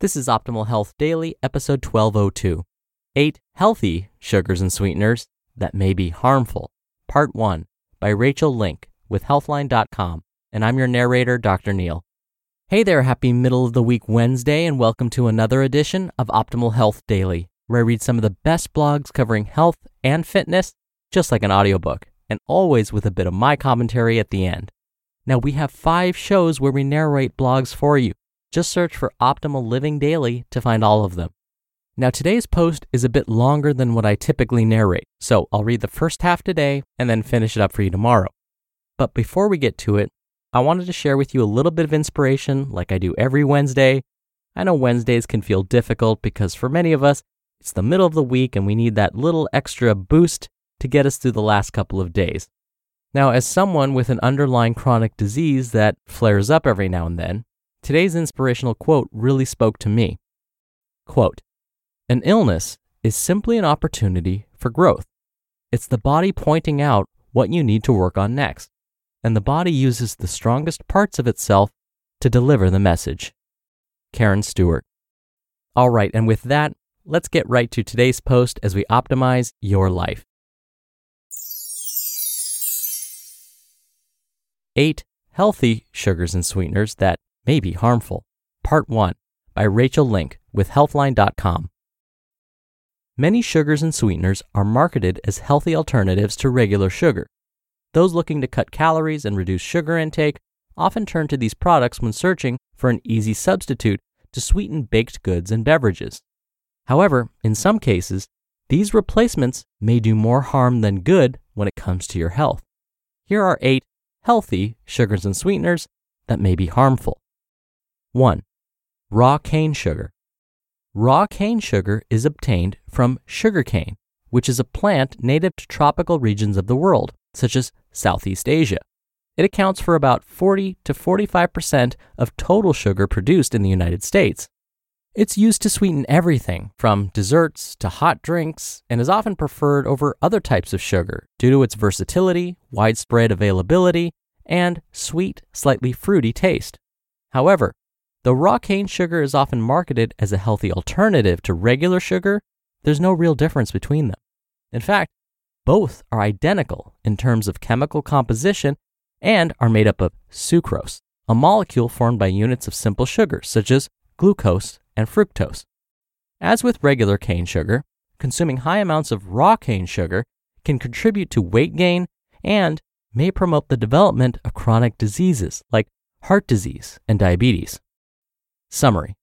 This is Optimal Health Daily, episode 1202. 8 Healthy Sugars and Sweeteners That May Be Harmful, Part 1, by Rachael Link with Healthline.com, and I'm your narrator, Dr. Neil. Hey there, happy middle of the week Wednesday, and welcome to another edition of Optimal Health Daily, where I read some of the best blogs covering health and fitness, just like an audiobook, and always with a bit of my commentary at the end. Now, we have 5 shows where we narrate blogs for you. Just search for Optimal Living Daily to find all of them. Now, today's post is a bit longer than what I typically narrate, so I'll read the first half today and then finish it up for you tomorrow. But before we get to it, I wanted to share with you a little bit of inspiration like I do every Wednesday. I know Wednesdays can feel difficult because for many of us, it's the middle of the week and we need that little extra boost to get us through the last couple of days. Now, as someone with an underlying chronic disease that flares up every now and then, today's inspirational quote really spoke to me. Quote, "An illness is simply an opportunity for growth. It's the body pointing out what you need to work on next, and the body uses the strongest parts of itself to deliver the message." Karen Stewart. All right, and with that, let's get right to today's post as we optimize your life. 8 Healthy Sugars and Sweeteners That May Be Harmful, Part 1, by Rachael Link with Healthline.com. Many sugars and sweeteners are marketed as healthy alternatives to regular sugar. Those looking to cut calories and reduce sugar intake often turn to these products when searching for an easy substitute to sweeten baked goods and beverages. However, in some cases, these replacements may do more harm than good when it comes to your health. Here are 8 healthy sugars and sweeteners that may be harmful. 1. Raw cane sugar. Raw cane sugar is obtained from sugarcane, which is a plant native to tropical regions of the world, such as Southeast Asia. It accounts for about 40 to 45% of total sugar produced in the United States. It's used to sweeten everything from desserts to hot drinks and is often preferred over other types of sugar due to its versatility, widespread availability, and sweet, slightly fruity taste. However, though raw cane sugar is often marketed as a healthy alternative to regular sugar, there's no real difference between them. In fact, both are identical in terms of chemical composition and are made up of sucrose, a molecule formed by units of simple sugars such as glucose and fructose. As with regular cane sugar, consuming high amounts of raw cane sugar can contribute to weight gain and may promote the development of chronic diseases like heart disease and diabetes. Summary.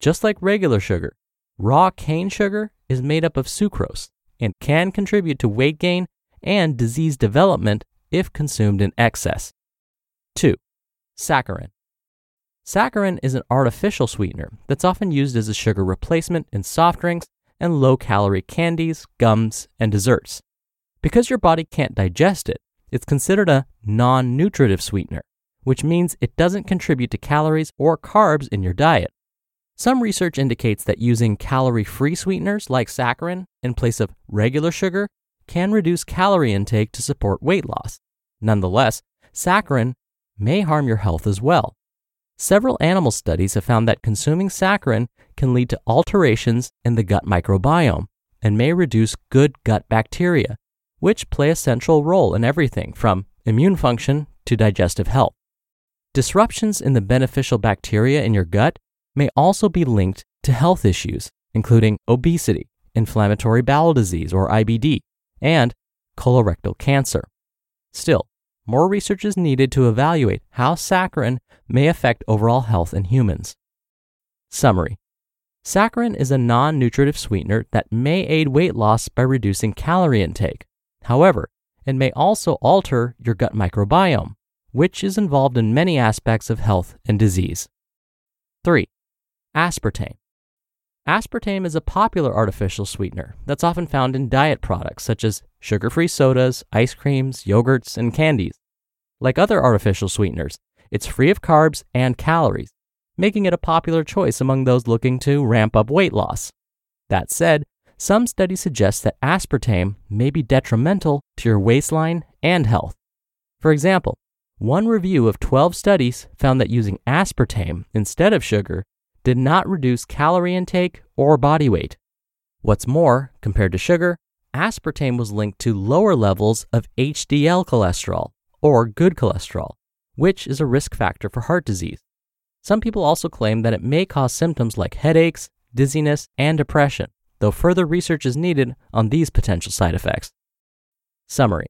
Just like regular sugar, raw cane sugar is made up of sucrose and can contribute to weight gain and disease development if consumed in excess. 2. Saccharin. Saccharin is an artificial sweetener that's often used as a sugar replacement in soft drinks and low-calorie candies, gums, and desserts. Because your body can't digest it, It's considered a non-nutritive sweetener, which means it doesn't contribute to calories or carbs in your diet. Some research indicates that using calorie-free sweeteners like saccharin in place of regular sugar can reduce calorie intake to support weight loss. Nonetheless, saccharin may harm your health as well. Several animal studies have found that consuming saccharin can lead to alterations in the gut microbiome and may reduce good gut bacteria, which play a central role in everything from immune function to digestive health. Disruptions in the beneficial bacteria in your gut may also be linked to health issues, including obesity, inflammatory bowel disease or IBD, and colorectal cancer. Still, more research is needed to evaluate how saccharin may affect overall health in humans. Summary. Saccharin is a non-nutritive sweetener that may aid weight loss by reducing calorie intake. However, it may also alter your gut microbiome, which is involved in many aspects of health and disease. 3. Aspartame. Aspartame is a popular artificial sweetener that's often found in diet products such as sugar-free sodas, ice creams, yogurts, and candies. Like other artificial sweeteners, it's free of carbs and calories, making it a popular choice among those looking to ramp up weight loss. That said, some studies suggest that aspartame may be detrimental to your waistline and health. For example, one review of 12 studies found that using aspartame instead of sugar did not reduce calorie intake or body weight. What's more, compared to sugar, aspartame was linked to lower levels of HDL cholesterol, or good cholesterol, which is a risk factor for heart disease. Some people also claim that it may cause symptoms like headaches, dizziness, and depression, though further research is needed on these potential side effects. Summary.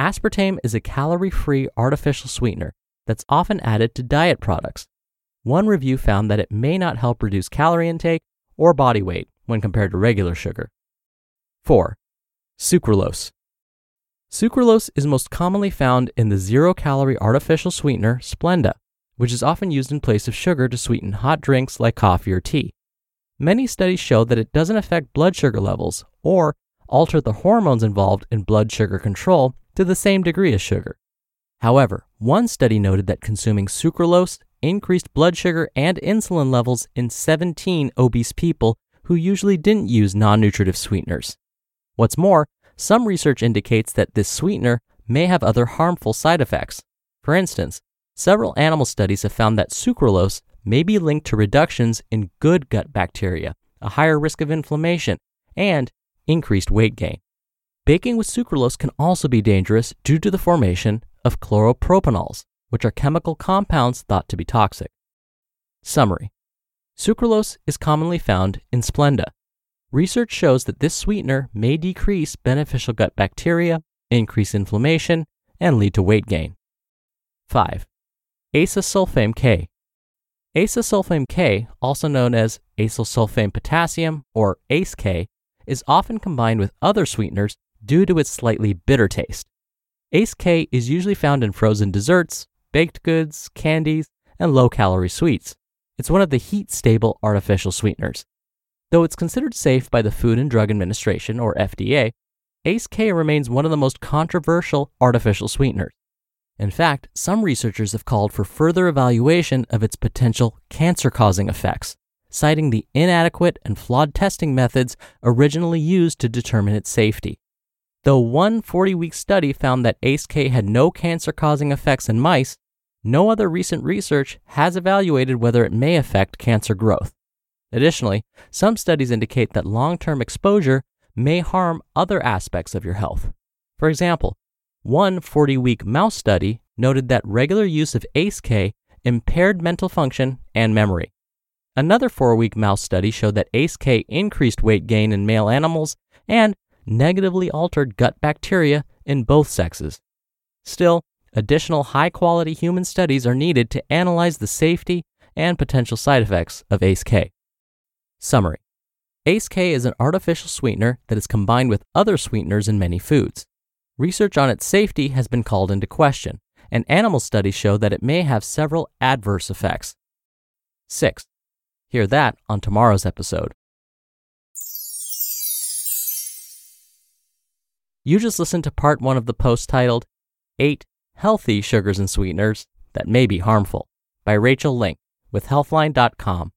Aspartame is a calorie-free artificial sweetener that's often added to diet products. One review found that it may not help reduce calorie intake or body weight when compared to regular sugar. 4. Sucralose. Sucralose is most commonly found in the zero-calorie artificial sweetener Splenda, which is often used in place of sugar to sweeten hot drinks like coffee or tea. Many studies show that it doesn't affect blood sugar levels or alter the hormones involved in blood sugar control to the same degree as sugar. However, one study noted that consuming sucralose increased blood sugar and insulin levels in 17 obese people who usually didn't use non-nutritive sweeteners. What's more, some research indicates that this sweetener may have other harmful side effects. For instance, several animal studies have found that sucralose may be linked to reductions in good gut bacteria, a higher risk of inflammation, and increased weight gain. Baking with sucralose can also be dangerous due to the formation of chloropropanols, which are chemical compounds thought to be toxic. Summary. Sucralose is commonly found in Splenda. Research shows that this sweetener may decrease beneficial gut bacteria, increase inflammation, and lead to weight gain. 5. Acesulfame K. Acesulfame K, also known as acesulfame potassium or ACE-K, is often combined with other sweeteners due to its slightly bitter taste. ACE-K is usually found in frozen desserts, baked goods, candies, and low-calorie sweets. It's one of the heat-stable artificial sweeteners. Though it's considered safe by the Food and Drug Administration, or FDA, ACE-K remains one of the most controversial artificial sweeteners. In fact, some researchers have called for further evaluation of its potential cancer-causing effects, citing the inadequate and flawed testing methods originally used to determine its safety. Though one 40-week study found that ACE-K had no cancer-causing effects in mice, no other recent research has evaluated whether it may affect cancer growth. Additionally, some studies indicate that long-term exposure may harm other aspects of your health. For example, one 40-week mouse study noted that regular use of ACE-K impaired mental function and memory. Another 4-week mouse study showed that ACE-K increased weight gain in male animals and negatively altered gut bacteria in both sexes. Still, additional high-quality human studies are needed to analyze the safety and potential side effects of ACE-K. Summary. ACE-K is an artificial sweetener that is combined with other sweeteners in many foods. Research on its safety has been called into question, and animal studies show that it may have several adverse effects. 6. Hear that on tomorrow's episode. You just listened to part 1 of the post titled, 8 Healthy Sugars and Sweeteners That May Be Harmful by Rachael Link with Healthline.com.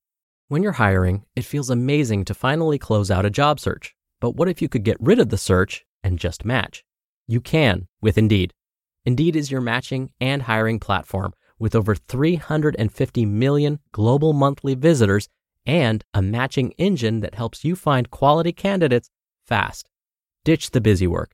When you're hiring, it feels amazing to finally close out a job search. But what if you could get rid of the search and just match? You can with Indeed. Indeed is your matching and hiring platform with over 350 million global monthly visitors and a matching engine that helps you find quality candidates fast. Ditch the busy work.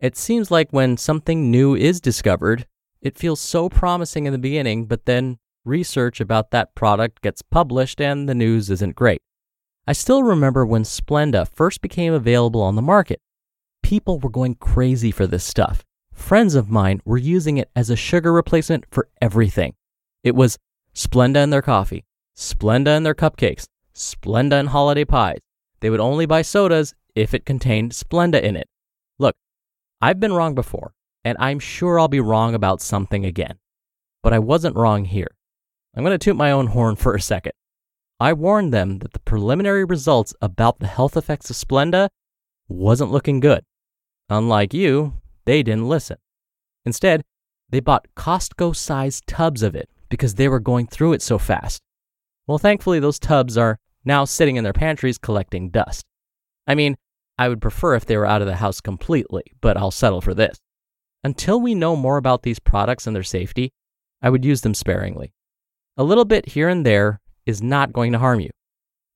It seems like when something new is discovered, it feels so promising in the beginning, but then research about that product gets published and the news isn't great. I still remember when Splenda first became available on the market. People were going crazy for this stuff. Friends of mine were using it as a sugar replacement for everything. It was Splenda in their coffee, Splenda in their cupcakes, Splenda in holiday pies. They would only buy sodas if it contained Splenda in it. I've been wrong before, and I'm sure I'll be wrong about something again. But I wasn't wrong here. I'm going to toot my own horn for a second. I warned them that the preliminary results about the health effects of Splenda wasn't looking good. Unlike you, they didn't listen. Instead, they bought Costco-sized tubs of it because they were going through it so fast. Well, thankfully, those tubs are now sitting in their pantries collecting dust. I would prefer if they were out of the house completely, but I'll settle for this. Until we know more about these products and their safety, I would use them sparingly. A little bit here and there is not going to harm you.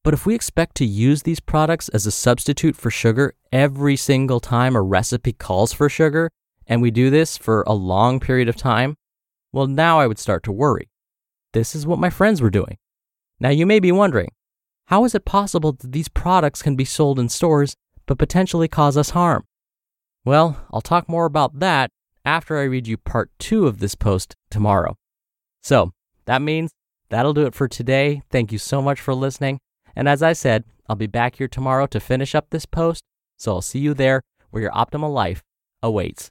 But if we expect to use these products as a substitute for sugar every single time a recipe calls for sugar, and we do this for a long period of time, well, now I would start to worry. This is what my friends were doing. Now you may be wondering, how is it possible that these products can be sold in stores but potentially cause us harm? Well, I'll talk more about that after I read you part 2 of this post tomorrow. So that means that'll do it for today. Thank you so much for listening. And as I said, I'll be back here tomorrow to finish up this post. So I'll see you there where your optimal life awaits.